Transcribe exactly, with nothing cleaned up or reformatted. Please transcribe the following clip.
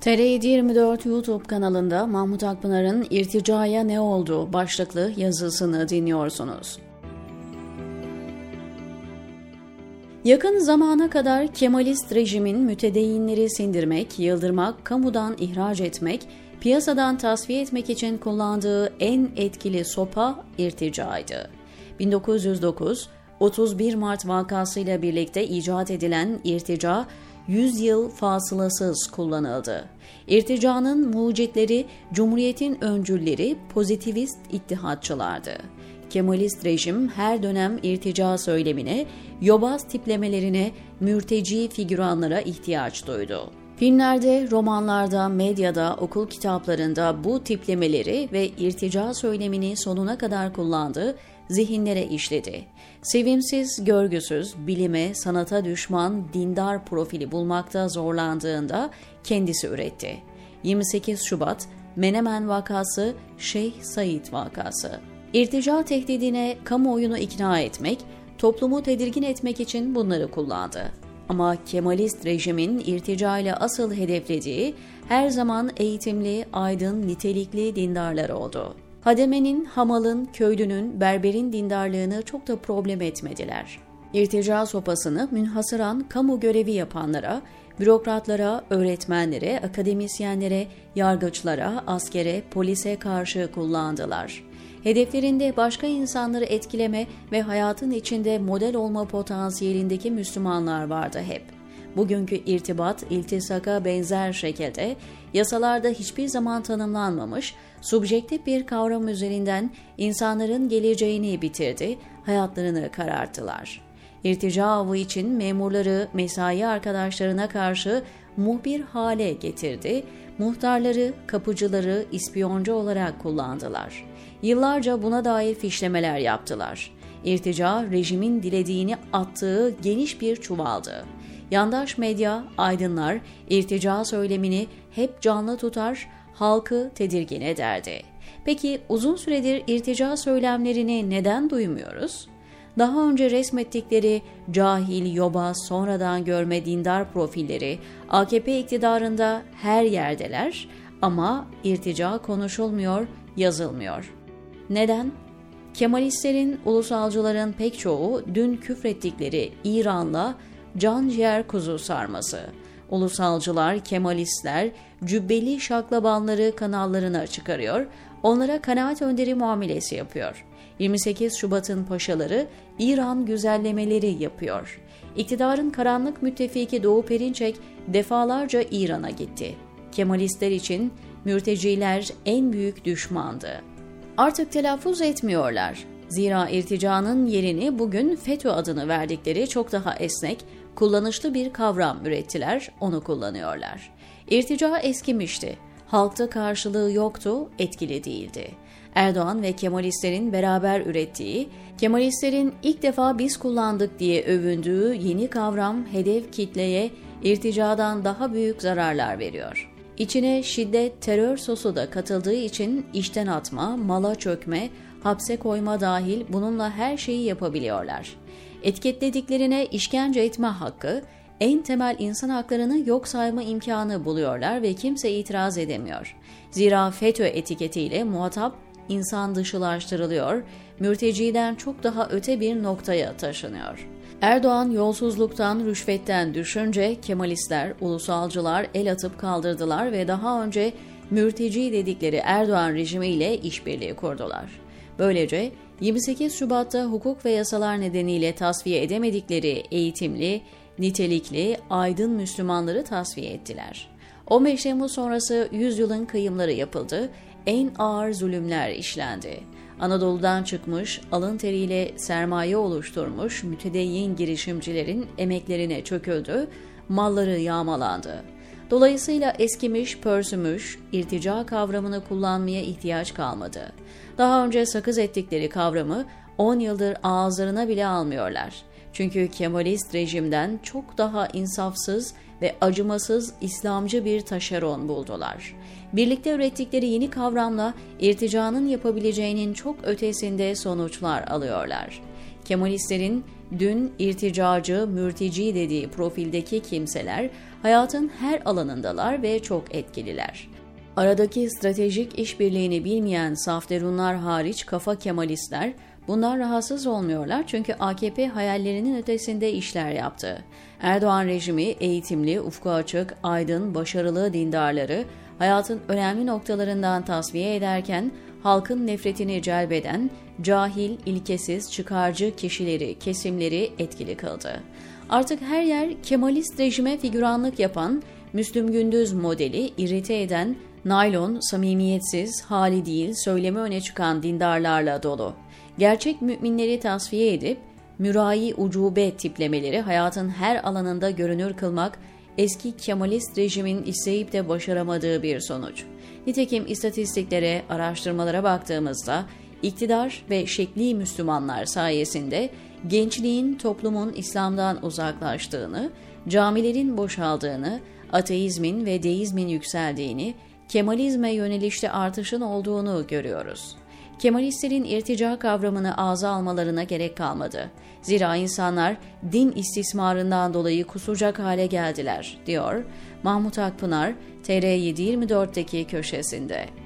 T R T yirmi dört YouTube kanalında Mahmut Akpınar'ın İrticaya ne oldu başlıklı yazısını dinliyorsunuz. Yakın zamana kadar Kemalist rejimin mütedeyinleri sindirmek, yıldırmak, kamudan ihraç etmek, piyasadan tasfiye etmek için kullandığı en etkili sopa irticaydı. bin dokuz yüz dokuz, otuz bir Mart vakasıyla birlikte icat edilen irtica, yüz yıl fasılasız kullanıldı. İrticanın mucitleri, Cumhuriyet'in öncülleri, pozitivist ittihatçılardı. Kemalist rejim her dönem irtica söylemine, yobaz tiplemelerine, mürteci figüranlara ihtiyaç duydu. Filmlerde, romanlarda, medyada, okul kitaplarında bu tiplemeleri ve irtica söylemini sonuna kadar kullandı, zihinlere işledi. Sevimsiz, görgüsüz, bilime, sanata düşman, dindar profili bulmakta zorlandığında kendisi üretti. yirmi sekiz Şubat, Menemen vakası, Şeyh Sait vakası. İrtica tehdidine kamuoyunu ikna etmek, toplumu tedirgin etmek için bunları kullandı. Ama Kemalist rejimin irtica ile asıl hedeflediği her zaman eğitimli, aydın, nitelikli dindarlar oldu. Hademenin, hamalın, köylünün, berberin dindarlığını çok da problem etmediler. İrtica sopasını münhasıran kamu görevi yapanlara, bürokratlara, öğretmenlere, akademisyenlere, yargıçlara, askere, polise karşı kullandılar. Hedeflerinde başka insanları etkileme ve hayatın içinde model olma potansiyelindeki Müslümanlar vardı hep. Bugünkü irtibat, iltisaka benzer şekilde yasalarda hiçbir zaman tanımlanmamış, subjektif bir kavram üzerinden insanların geleceğini bitirdi, hayatlarını kararttılar. İrtica avı için memurları, mesai arkadaşlarına karşı muhbir hale getirdi, muhtarları, kapıcıları ispiyoncu olarak kullandılar. Yıllarca buna dair fişlemeler yaptılar. İrtica, rejimin dilediğini attığı geniş bir çuvaldı. Yandaş medya, aydınlar irtica söylemini hep canlı tutar, halkı tedirgin ederdi. Peki uzun süredir irtica söylemlerini neden duymuyoruz? Daha önce resmettikleri cahil, yobaz, sonradan görme dindar profilleri A K P iktidarında her yerdeler ama irtica konuşulmuyor, yazılmıyor. Neden? Kemalistlerin, ulusalcıların pek çoğu dün küfrettikleri İran'la can ciğer kuzu sarması. Ulusalcılar, Kemalistler cübbeli şaklabanları kanallarına çıkarıyor, onlara kanaat önderi muamelesi yapıyor. yirmi sekiz Şubat'ın paşaları İran güzellemeleri yapıyor. İktidarın karanlık müttefiki Doğu Perinçek defalarca İran'a gitti. Kemalistler için mürteciler en büyük düşmandı. Artık telaffuz etmiyorlar. Zira irticanın yerini bugün FETÖ adını verdikleri çok daha esnek, kullanışlı bir kavram ürettiler, onu kullanıyorlar. İrtica eskimişti. Halkta karşılığı yoktu, etkili değildi. Erdoğan ve Kemalistlerin beraber ürettiği, Kemalistlerin ilk defa biz kullandık diye övündüğü yeni kavram hedef kitleye irticadan daha büyük zararlar veriyor. İçine şiddet, terör sosu da katıldığı için işten atma, mala çökme, hapse koyma dahil bununla her şeyi yapabiliyorlar. Etiketlediklerine işkence etme hakkı, en temel insan haklarını yok sayma imkanı buluyorlar ve kimse itiraz edemiyor. Zira FETÖ etiketiyle muhatap insan dışılaştırılıyor, mürteciden çok daha öte bir noktaya taşınıyor. Erdoğan yolsuzluktan, rüşvetten düşünce Kemalistler, ulusalcılar el atıp kaldırdılar ve daha önce mürteci dedikleri Erdoğan rejimiyle işbirliği kurdular. Böylece yirmi sekiz Şubat'ta hukuk ve yasalar nedeniyle tasfiye edemedikleri eğitimli, nitelikli, aydın Müslümanları tasfiye ettiler. on beş Temmuz sonrası yüzyılın kıyımları yapıldı, en ağır zulümler işlendi. Anadolu'dan çıkmış, alın teriyle sermaye oluşturmuş mütedeyyin girişimcilerin emeklerine çöküldü, malları yağmalandı. Dolayısıyla eskimiş, pörsümüş, irtica kavramını kullanmaya ihtiyaç kalmadı. Daha önce sakız ettikleri kavramı on yıldır ağızlarına bile almıyorlar. Çünkü Kemalist rejimden çok daha insafsız ve acımasız İslamcı bir taşeron buldular. Birlikte ürettikleri yeni kavramla irticanın yapabileceğinin çok ötesinde sonuçlar alıyorlar. Kemalistlerin Dün irticacı, mürtici dediği profildeki kimseler hayatın her alanındalar ve çok etkililer. Aradaki stratejik işbirliğini bilmeyen safterunlar hariç kafa kemalistler, bundan rahatsız olmuyorlar çünkü A K P hayallerinin ötesinde işler yaptı. Erdoğan rejimi eğitimli, ufku açık, aydın, başarılı dindarları hayatın önemli noktalarından tasfiye ederken halkın nefretini celbeden cahil, ilkesiz, çıkarcı kişileri, kesimleri etkili kıldı. Artık her yer Kemalist rejime figüranlık yapan, Müslüm Gündüz modeli irite eden, naylon, samimiyetsiz, hali değil, söylemi öne çıkan dindarlarla dolu. Gerçek müminleri tasfiye edip, mürai ucube tiplemeleri hayatın her alanında görünür kılmak, eski Kemalist rejimin isteyip de başaramadığı bir sonuç. Nitekim istatistiklere, araştırmalara baktığımızda, iktidar ve şekli Müslümanlar sayesinde gençliğin toplumun İslam'dan uzaklaştığını, camilerin boşaldığını, ateizmin ve deizmin yükseldiğini, Kemalizme yönelişte artışın olduğunu görüyoruz. Kemalistlerin irtica kavramını ağza almalarına gerek kalmadı. Zira insanlar din istismarından dolayı kusacak hale geldiler, diyor Mahmut Akpınar T R yedi yirmi dörtteki köşesinde.